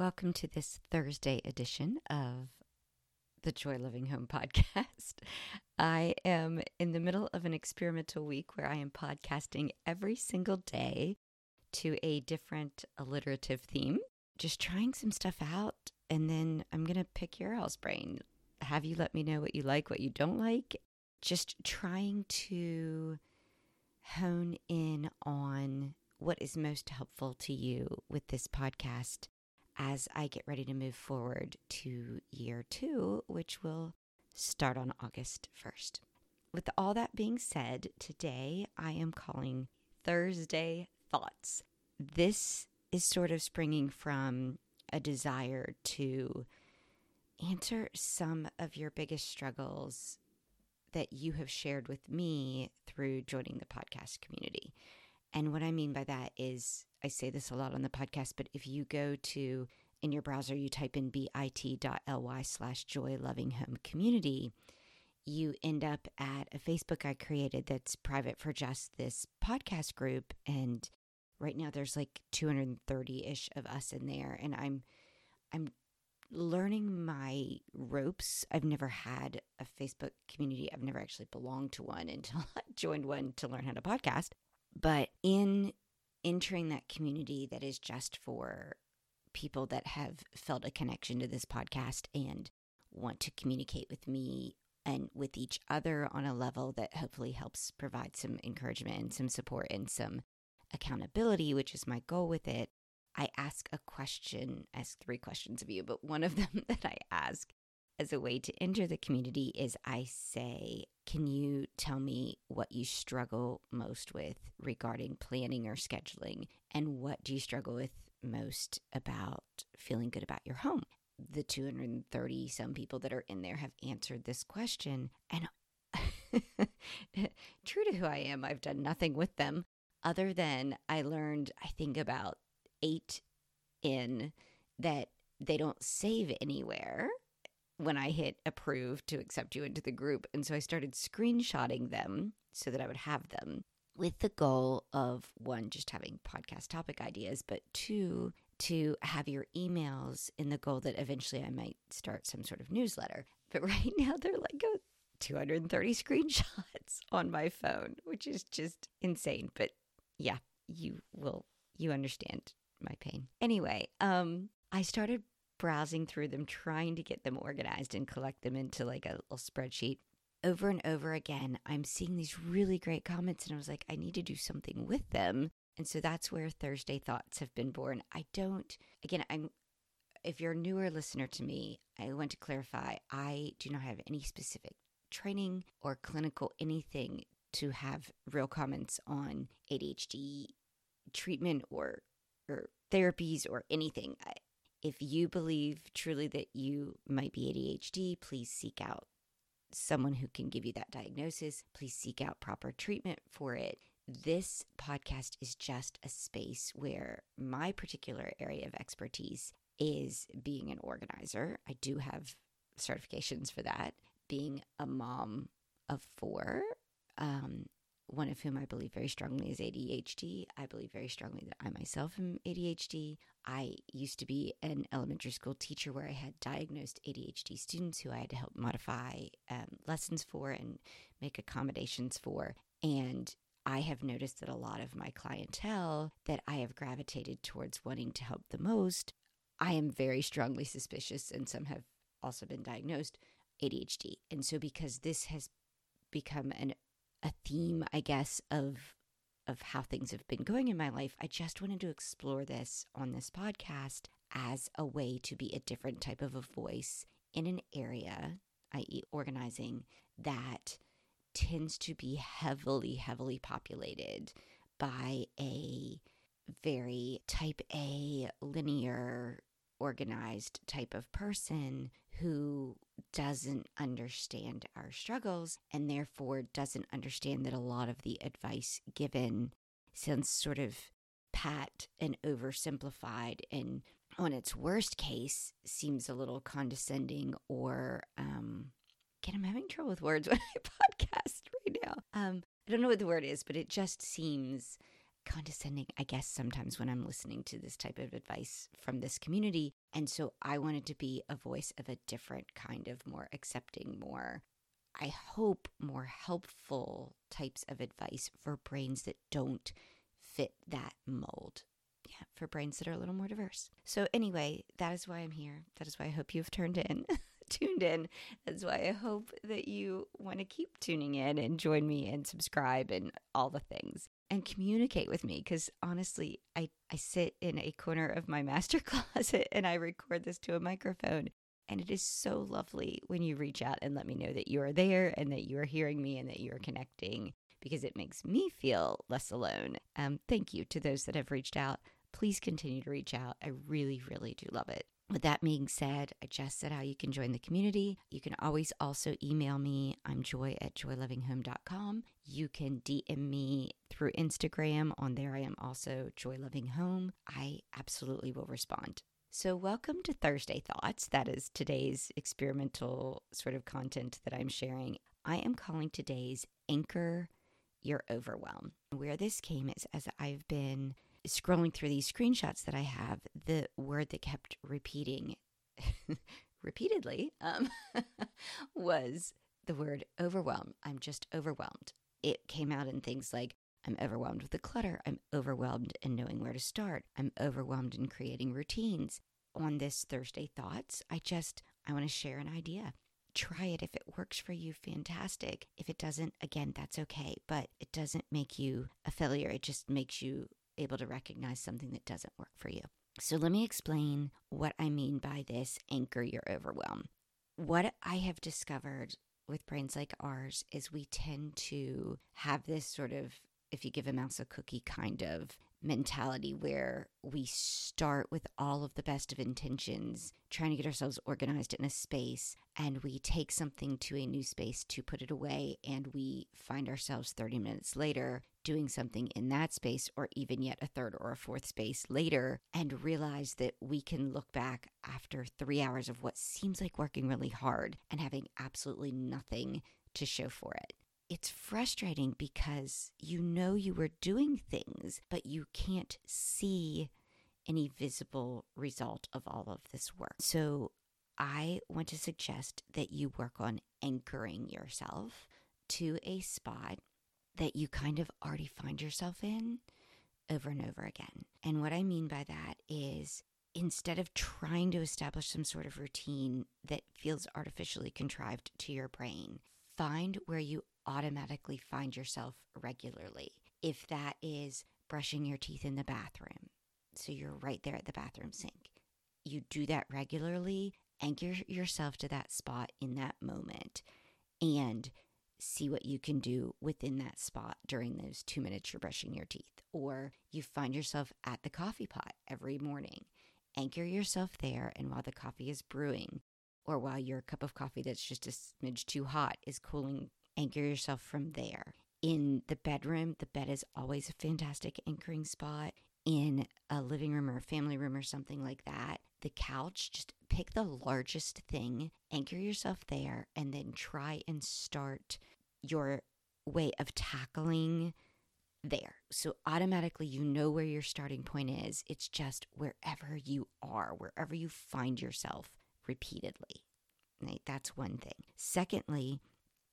Welcome to this Thursday edition of the Joy Living Home Podcast. I am in the middle of an experimental week where I am podcasting every single day to a different alliterative theme, just trying some stuff out, and then I'm going to pick your all's brain. Have you let me know what you like, what you don't like? Just trying to hone in on what is most helpful to you with this podcast as I get ready to move forward to year two, which will start on August 1st. With all that being said, today I am calling Thursday Thoughts. This is sort of springing from a desire to answer some of your biggest struggles that you have shared with me through joining the podcast community. And what I mean by that is, I say this a lot on the podcast, but if you go to, in your browser, you type in bit.ly/joylovinghomecommunity, you end up at a Facebook I created that's private for just this podcast group. And right now there's like 230-ish of us in there. And I'm learning my ropes. I've never had a Facebook community. I've never actually belonged to one until I joined one to learn how to podcast. But in entering that community that is just for people that have felt a connection to this podcast and want to communicate with me and with each other on a level that hopefully helps provide some encouragement and some support and some accountability, which is my goal with it, I ask a question, ask three questions of you, but one of them that I ask as a way to enter the community is I say, can you tell me what you struggle most with regarding planning or scheduling? And what do you struggle with most about feeling good about your home? The 230 some people that are in there have answered this question. And true to who I am, I've done nothing with them other than I learned, I think about 8 in that they don't save anywhere when I hit approve to accept you into the group. And so I started screenshotting them so that I would have them with the goal of, 1, just having podcast topic ideas, but 2, to have your emails in the goal that eventually I might start some sort of newsletter. But right now they're like 230 screenshots on my phone, which is just insane. But yeah, you understand my pain. Anyway, I started browsing through them, trying to get them organized and collect them into like a little spreadsheet. Over and over again, I'm seeing these really great comments and I was like, I need to do something with them. And so that's where Thursday Thoughts have been born. If you're a newer listener to me, I want to clarify, I do not have any specific training or clinical anything to have real comments on ADHD treatment or therapies or anything. If you believe truly that you might be ADHD, please seek out someone who can give you that diagnosis. Please seek out proper treatment for it. This podcast is just a space where my particular area of expertise is being an organizer. I do have certifications for that. Being a mom of 4, one of whom I believe very strongly is ADHD. I believe very strongly that I myself am ADHD. I used to be an elementary school teacher where I had diagnosed ADHD students who I had to help modify lessons for and make accommodations for. And I have noticed that a lot of my clientele that I have gravitated towards wanting to help the most, I am very strongly suspicious, and some have also been diagnosed ADHD. And so because this has become a theme, I guess, of how things have been going in my life, I just wanted to explore this on this podcast as a way to be a different type of a voice in an area, i.e. organizing, that tends to be heavily, heavily populated by a very type A, linear, organized type of person who doesn't understand our struggles and therefore doesn't understand that a lot of the advice given sounds sort of pat and oversimplified, and on its worst case seems a little condescending or again, I'm having trouble with words when I podcast right now. I don't know what the word is, but it just seems condescending, I guess, sometimes when I'm listening to this type of advice from this community. And so I wanted to be a voice of a different kind of more accepting, more, I hope, more helpful types of advice for brains that don't fit that mold. Yeah, for brains that are a little more diverse. So anyway, that is why I'm here. That is why I hope you've tuned in. That's why I hope that you want to keep tuning in and join me and subscribe and all the things. And communicate with me, because honestly, I sit in a corner of my master closet and I record this to a microphone. And it is so lovely when you reach out and let me know that you are there and that you are hearing me and that you are connecting, because it makes me feel less alone. Thank you to those that have reached out. Please continue to reach out. I really, really do love it. With that being said, I just said how you can join the community. You can always also email me. I'm joy@joylivinghome.com. You can DM me through Instagram. On there, I am also Joy Living Home. I absolutely will respond. So welcome to Thursday Thoughts. That is today's experimental sort of content that I'm sharing. I am calling today's Anchor Your Overwhelm. Where this came is as I've been scrolling through these screenshots that I have, the word that kept repeating repeatedly was the word overwhelm. I'm just overwhelmed. It came out in things like, I'm overwhelmed with the clutter. I'm overwhelmed in knowing where to start. I'm overwhelmed in creating routines. On this Thursday Thoughts, I want to share an idea. Try it. If it works for you, fantastic. If it doesn't, again, that's okay. But it doesn't make you a failure. It just makes you able to recognize something that doesn't work for you. So let me explain what I mean by this anchor your overwhelm. What I have discovered with brains like ours is we tend to have this sort of, if you give a mouse a cookie kind of mentality, where we start with all of the best of intentions, trying to get ourselves organized in a space, and we take something to a new space to put it away, and we find ourselves 30 minutes later doing something in that space, or even yet a third or a fourth space later, and realize that we can look back after 3 hours of what seems like working really hard and having absolutely nothing to show for it. It's frustrating because you know you were doing things, but you can't see any visible result of all of this work. So I want to suggest that you work on anchoring yourself to a spot that you kind of already find yourself in over and over again. And what I mean by that is, instead of trying to establish some sort of routine that feels artificially contrived to your brain, find where you automatically find yourself regularly. If that is brushing your teeth in the bathroom, so you're right there at the bathroom sink, you do that regularly, anchor yourself to that spot in that moment, and see what you can do within that spot during those 2 minutes you're brushing your teeth. Or you find yourself at the coffee pot every morning. Anchor yourself there, and while the coffee is brewing, or while your cup of coffee that's just a smidge too hot is cooling, anchor yourself from there. In the bedroom, the bed is always a fantastic anchoring spot. In a living room or a family room or something like that, the couch, just pick the largest thing, anchor yourself there, and then try and start your way of tackling there. So automatically you know where your starting point is. It's just wherever you are, wherever you find yourself repeatedly. Right? That's one thing. Secondly,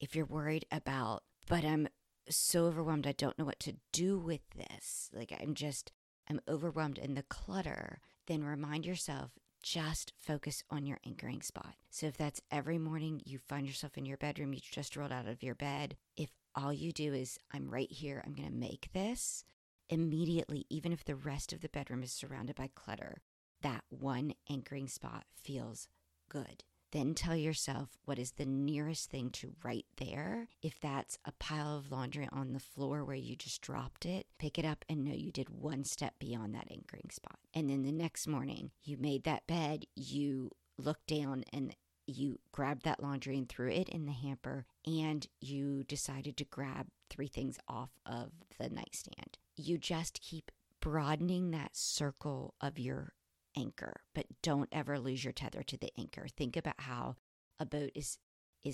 if you're worried about, but I'm so overwhelmed, I don't know what to do with this, like I'm overwhelmed in the clutter, then remind yourself, just focus on your anchoring spot. So if that's every morning you find yourself in your bedroom, you just rolled out of your bed, if all you do is, I'm right here, I'm going to make this, immediately, even if the rest of the bedroom is surrounded by clutter, that one anchoring spot feels good. Then tell yourself, what is the nearest thing to right there? If that's a pile of laundry on the floor where you just dropped it, pick it up and know you did one step beyond that anchoring spot. And then the next morning, you made that bed, you looked down and you grabbed that laundry and threw it in the hamper, and you decided to grab 3 things off of the nightstand. You just keep broadening that circle of your anchor, but don't ever lose your tether to the anchor. Think about how a boat is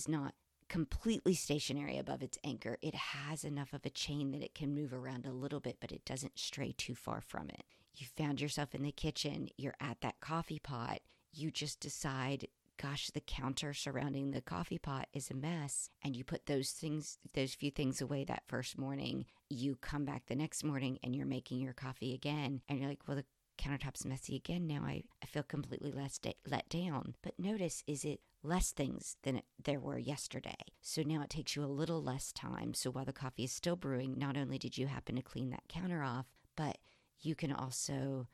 not completely stationary above its anchor. It has enough of a chain that it can move around a little bit, but it doesn't stray too far from it. You found yourself in the kitchen. You're at that coffee pot. You just decide, gosh, the counter surrounding the coffee pot is a mess. And you put those few things away that first morning. You come back the next morning and you're making your coffee again. And you're like, well, the countertop's messy again. Now I feel completely let down. But notice, is it less things than there were yesterday? So now it takes you a little less time. So while the coffee is still brewing, not only did you happen to clean that counter off, but you can also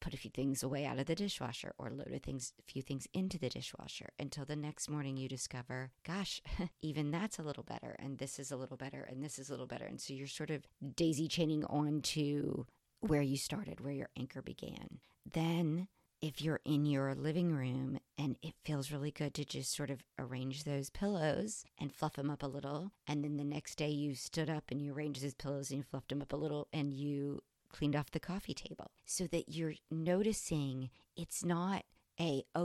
put a few things away out of the dishwasher or load a few things into the dishwasher until the next morning you discover, gosh, even that's a little better, and this is a little better, and this is a little better. And so you're sort of daisy chaining on to where you started, where your anchor began. Then if you're in your living room and it feels really good to just sort of arrange those pillows and fluff them up a little, and then the next day you stood up and you arranged those pillows and you fluffed them up a little and you cleaned off the coffee table, so that you're noticing it's not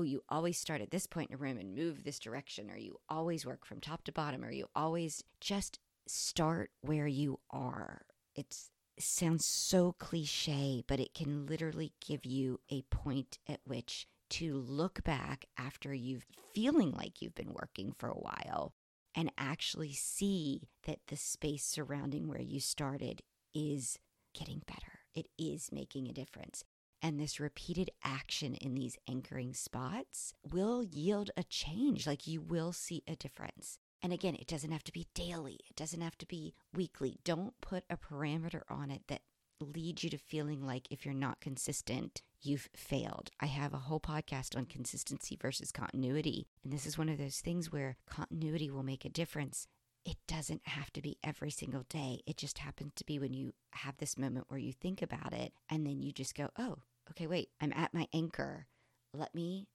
you always start at this point in a room and move this direction, or you always work from top to bottom, or you always just start where you are. It sounds so cliche, but it can literally give you a point at which to look back after you've feeling like you've been working for a while and actually see that the space surrounding where you started is getting better. It is making a difference. And this repeated action in these anchoring spots will yield a change. Like, you will see a difference. And again, it doesn't have to be daily. It doesn't have to be weekly. Don't put a parameter on it that leads you to feeling like if you're not consistent, you've failed. I have a whole podcast on consistency versus continuity. And this is one of those things where continuity will make a difference. It doesn't have to be every single day. It just happens to be when you have this moment where you think about it and then you just go, oh, okay, wait, I'm at my anchor. Let me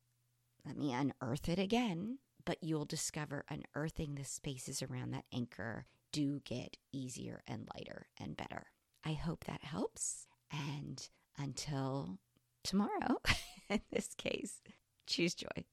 unearth it again. But you'll discover unearthing the spaces around that anchor do get easier and lighter and better. I hope that helps. And until tomorrow, in this case, choose joy.